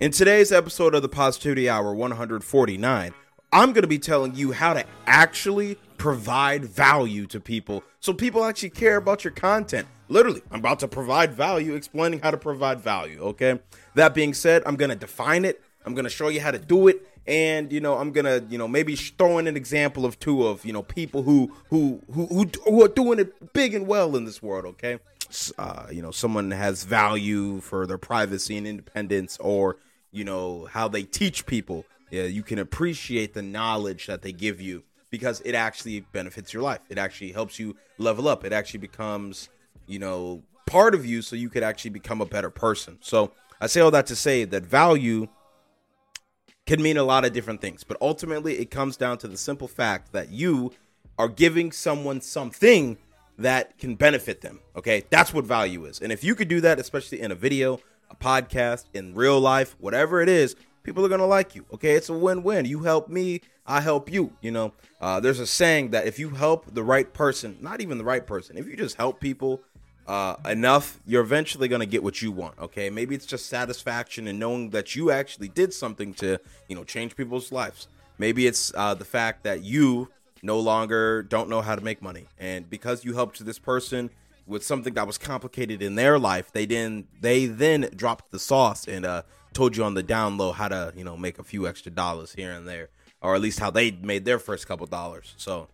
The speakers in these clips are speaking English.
In today's episode of the Positivity Hour 149, I'm going to be telling you how to actually provide value to people so people actually care about your content. Literally, I'm about to provide value, explaining how to provide value, okay? That being said, I'm going to define it. I'm going to show you how to do it. And, I'm going to, maybe throw in an example of two of, people who are doing it big and well in this world, okay? Someone has value for their privacy and independence, or, how they teach people. Yeah, you can appreciate the knowledge that they give you because it actually benefits your life. It actually helps you level up. It actually becomes, part of you, so you could actually become a better person. So I say all that to say that value can mean a lot of different things, but ultimately it comes down to the simple fact that you are giving someone something that can benefit them. Okay, that's what value is. And if you could do that, especially in a video, a podcast, in real life, whatever it is, people are going to like you. Okay, it's a win-win. You help me, I help you. There's a saying that if you help the right person, not even the right person, if you just help people enough, you're eventually going to get what you want. Okay, maybe it's just satisfaction in knowing that you actually did something to, change people's lives. Maybe it's the fact that you no longer don't know how to make money, and because you helped this person with something that was complicated in their life, they then dropped the sauce and told you on the down low how to, make a few extra dollars here and there, or at least how they made their first couple dollars. So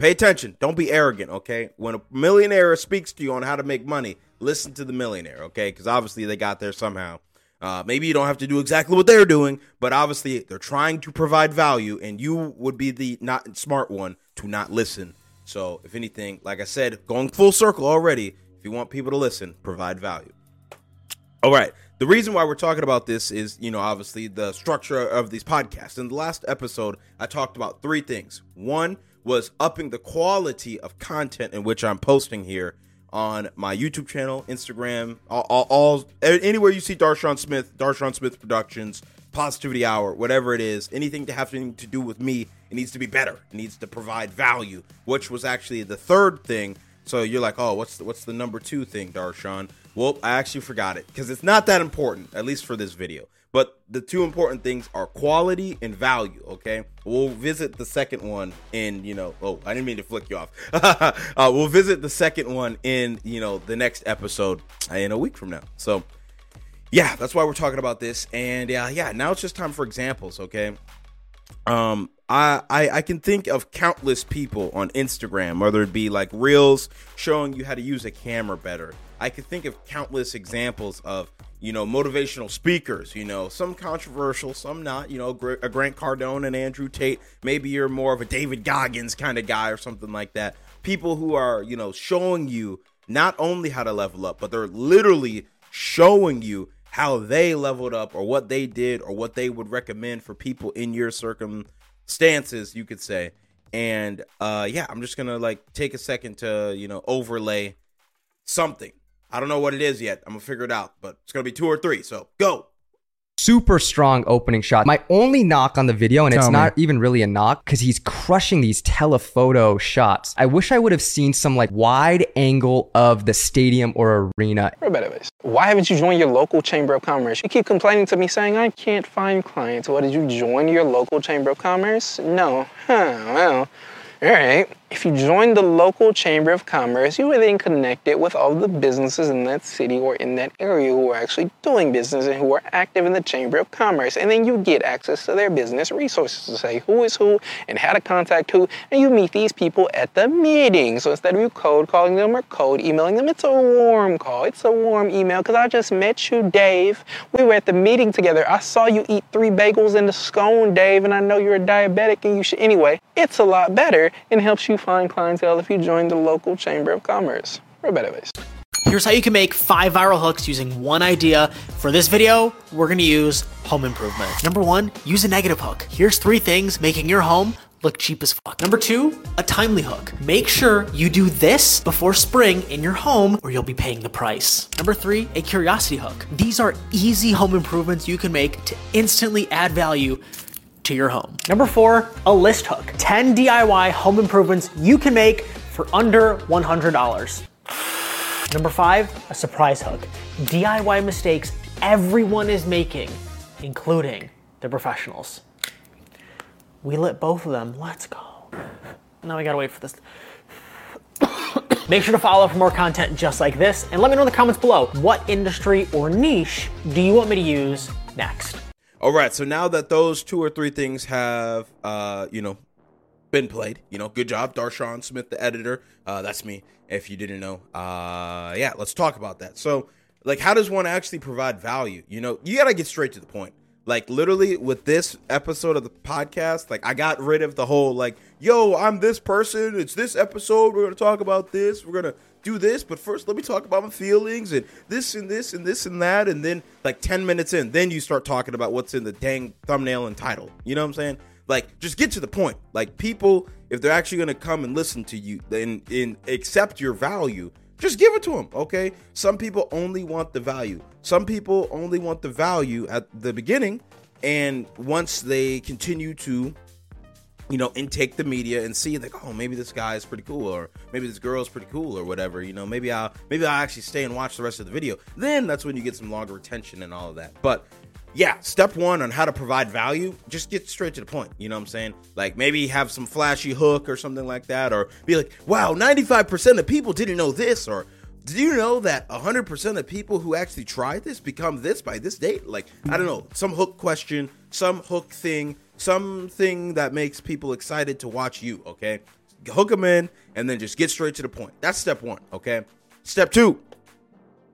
pay attention. Don't be arrogant, okay? When a millionaire speaks to you on how to make money, listen to the millionaire, okay? Because obviously they got there somehow. Maybe you don't have to do exactly what they're doing, but obviously they're trying to provide value, and you would be the not smart one to not listen. So if anything, like I said, going full circle already, if you want people to listen, provide value. All right. The reason why we're talking about this is, obviously the structure of these podcasts. In the last episode, I talked about three things. One was upping the quality of content in which I'm posting here on my YouTube channel, Instagram, all anywhere you see Darshaun Smith Productions, Positivity Hour, whatever it is, anything to have to do with me, it needs to be better. It needs to provide value, which was actually the third thing. So you're like, oh, what's the number two thing, Darshaun? Well, I actually forgot it because it's not that important, at least for this video. But the two important things are quality and value, okay? We'll visit the second one in, I didn't mean to flick you off. We'll visit the second one in, the next episode in a week from now. So, yeah, that's why we're talking about this. And, now it's just time for examples, okay? I can think of countless people on Instagram, whether it be like reels showing you how to use a camera better. I could think of countless examples of, motivational speakers, some controversial, some not, a Grant Cardone and Andrew Tate. Maybe you're more of a David Goggins kind of guy or something like that. People who are, showing you not only how to level up, but they're literally showing you how they leveled up or what they did or what they would recommend for people in your circumstances, you could say. And I'm just going to take a second to, overlay something. I don't know what it is yet. I'm going to figure it out, but it's going to be two or three. So go. Super strong opening shot. My only knock on the video, and it's not even really a knock because he's crushing these telephoto shots. I wish I would have seen some wide angle of the stadium or arena. Why haven't you joined your local chamber of commerce? You keep complaining to me saying I can't find clients. What, did you join your local chamber of commerce? No. Well. All right. If you joined the local chamber of commerce, you were then connected with all the businesses in that city or in that area who are actually doing business and who are active in the chamber of commerce. And then you get access to their business resources to say who is who and how to contact who. And you meet these people at the meeting. So instead of you cold calling them or cold emailing them, it's a warm call. It's a warm email because I just met you, Dave. We were at the meeting together. I saw you eat 3 bagels and a scone, Dave. And I know you're a diabetic and you should. Anyway, it's a lot better and helps you find clientele if you join the local chamber of commerce or a better base. Here's how you can make 5 viral hooks using one idea. For this video, we're going to use home improvement. Number 1, use a negative hook. Here's 3 things making your home look cheap as fuck. Number 2, a timely hook. Make sure you do this before spring in your home or you'll be paying the price. Number 3, a curiosity hook. These are easy home improvements you can make to instantly add value to your home. Number 4, a list hook. 10 DIY home improvements you can make for under $100. Number 5, a surprise hook. DIY mistakes everyone is making, including the professionals. We lit both of them. Let's go. Now we gotta wait for this. Make sure to follow up for more content just like this, and let me know in the comments below, what industry or niche do you want me to use next? All right, so now that those two or three things have, been played, good job, Darshaun Smith, the editor. That's me, if you didn't know. Yeah, let's talk about that. So, how does one actually provide value? You gotta get straight to the point. Literally with this episode of the podcast, I got rid of the whole, I'm this person. It's this episode. We're going to talk about this. We're going to do this. But first, let me talk about my feelings and this and this and this and that. And then 10 minutes in, then you start talking about what's in the dang thumbnail and title. You know what I'm saying? Just get to the point. People, if they're actually going to come and listen to you and accept your value, just give it to them, okay? Some people only want the value. Some people only want the value at the beginning, and once they continue to, intake the media and see oh, maybe this guy is pretty cool, or maybe this girl is pretty cool, or whatever. Maybe I'll actually stay and watch the rest of the video. Then that's when you get some longer retention and all of that. But yeah, step one on how to provide value, just get straight to the point. You know what I'm saying? Maybe have some flashy hook or something like that, or be wow, 95% of people didn't know this, or do you know that 100% of people who actually tried this become this by this date? I don't know, some hook question, some hook thing, something that makes people excited to watch you, okay? Hook them in and then just get straight to the point. That's step one, okay? Step two.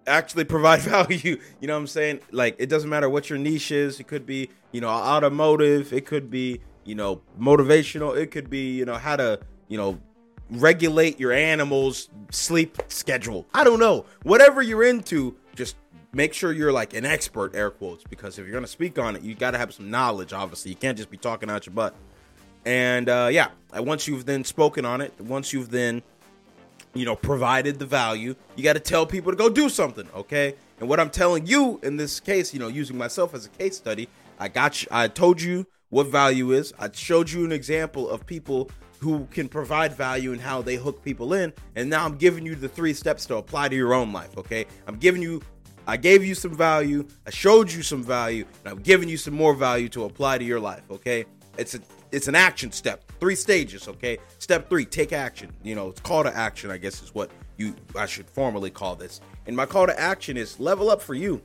Actually provide value. You know what I'm saying? It doesn't matter what your niche is. It could be, automotive. It could be, motivational. It could be, how to, regulate your animal's sleep schedule. I don't know. Whatever you're into, just make sure you're an expert, air quotes, because if you're going to speak on it, you got to have some knowledge, obviously. You can't just be talking out your butt. And once you've then spoken on it, once you've then provided the value, you got to tell people to go do something, okay? And what I'm telling you in this case, using myself as a case study, I told you what value is. I showed you an example of people who can provide value and how they hook people in. And now I'm giving you the three steps to apply to your own life, okay? I gave you some value. I showed you some value. And I'm giving you some more value to apply to your life, okay? It's an action step, 3 stages, okay? Step 3, take action. It's call to action, I guess is what I should formally call this. And my call to action is level up for you.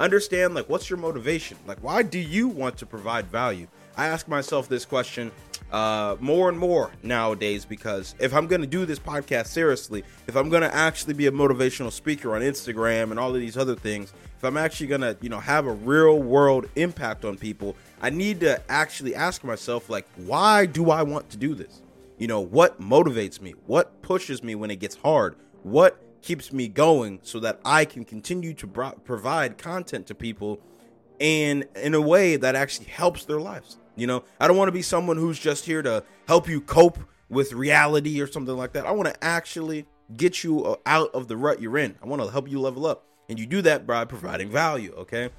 Understand, what's your motivation? Why do you want to provide value? I ask myself this question more and more nowadays, because if I'm going to do this podcast seriously, if I'm going to actually be a motivational speaker on Instagram and all of these other things, if I'm actually going to, have a real world impact on people, I need to actually ask myself, why do I want to do this? What motivates me? What pushes me when it gets hard? What keeps me going so that I can continue to provide content to people and in a way that actually helps their lives? I don't want to be someone who's just here to help you cope with reality or something like that. I want to actually get you out of the rut you're in. I want to help you level up. And you do that by providing value, okay?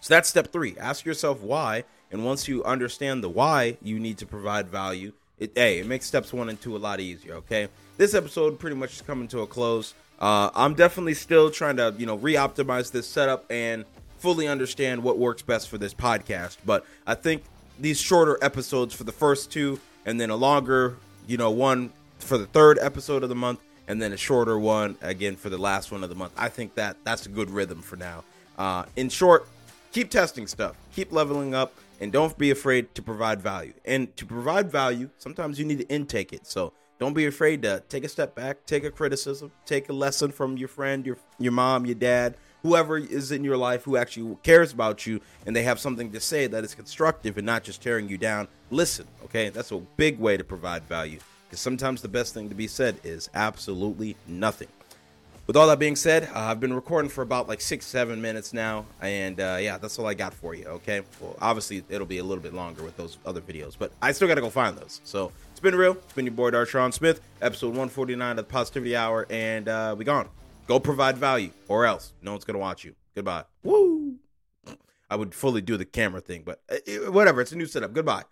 So that's step 3. Ask yourself why. And once you understand the why you need to provide value, it makes steps 1 and 2 a lot easier, okay? This episode pretty much is coming to a close. I'm definitely still trying to, re-optimize this setup and fully understand what works best for this podcast. But I think these shorter episodes for the first 2, and then a longer, one for the 3rd episode of the month, and then a shorter one again for the last one of the month. I think that's a good rhythm for now. In short, keep testing stuff, keep leveling up, and don't be afraid to provide value. And to provide value, sometimes you need to intake it. So don't be afraid to take a step back, take a criticism, take a lesson from your friend, your mom, your dad, whoever is in your life who actually cares about you, and they have something to say that is constructive and not just tearing you down. Listen, okay? That's a big way to provide value, because sometimes the best thing to be said is absolutely nothing. With all that being said, I've been recording for about 6-7 minutes now, and that's all I got for you, okay? Well, obviously, it'll be a little bit longer with those other videos, but I still got to go find those. So it's been real. It's been your boy, Darshaun Smith, episode 149 of the Positivity Hour, and we gone. Go provide value, or else no one's going to watch you. Goodbye. Woo! I would fully do the camera thing, but whatever. It's a new setup. Goodbye.